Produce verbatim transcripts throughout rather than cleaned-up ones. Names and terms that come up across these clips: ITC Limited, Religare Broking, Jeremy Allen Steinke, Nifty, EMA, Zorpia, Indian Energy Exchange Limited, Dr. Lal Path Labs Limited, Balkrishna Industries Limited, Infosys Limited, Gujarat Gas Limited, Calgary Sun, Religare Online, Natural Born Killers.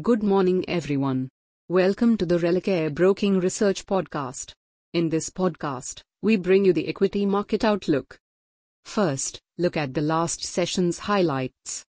Good morning everyone. Welcome to the Religare Broking Research Podcast. In this podcast, we bring you the equity market outlook. First, look at the last session's highlights.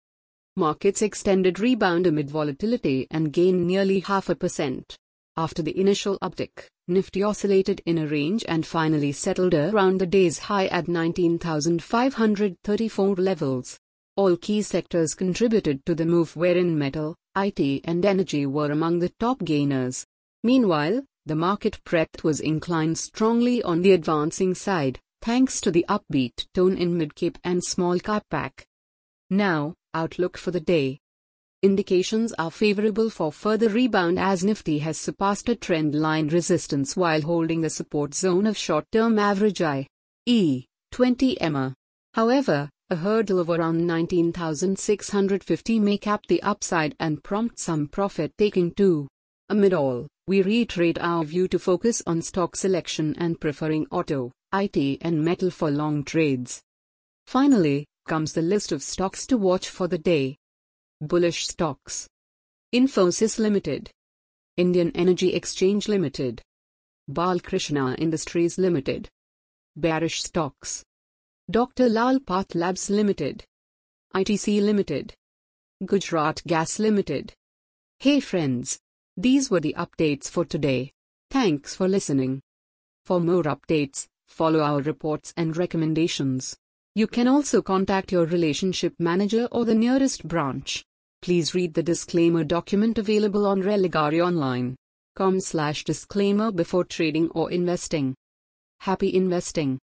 Markets extended rebound amid volatility and gained nearly half a percent. After the initial uptick, Nifty oscillated in a range and finally settled around the day's high at nineteen thousand five hundred thirty-four levels. All key sectors contributed to the move, wherein metal, I T and energy were among the top gainers. Meanwhile, the market breadth was inclined strongly on the advancing side, thanks to the upbeat tone in mid-cap and small-cap pack. Now, outlook for the day. Indications are favorable for further rebound as Nifty has surpassed a trend line resistance while holding the support zone of short-term average I E twenty E M A. However, a hurdle of around nineteen thousand six hundred fifty may cap the upside and prompt some profit taking too. Amid all, we reiterate our view to focus on stock selection and preferring auto, I T and metal for long trades. Finally, comes the list of stocks to watch for the day. Bullish stocks: Infosys Limited, Indian Energy Exchange Limited, Balkrishna Industries Limited. Bearish stocks: Doctor Lal Path Labs Limited, I T C Limited, Gujarat Gas Limited. Hey friends, these were the updates for today. Thanks for listening. For more updates, follow our reports and recommendations. You can also contact your relationship manager or the nearest branch. Please read the disclaimer document available on religare online dot com slash disclaimer before trading or investing. Happy investing!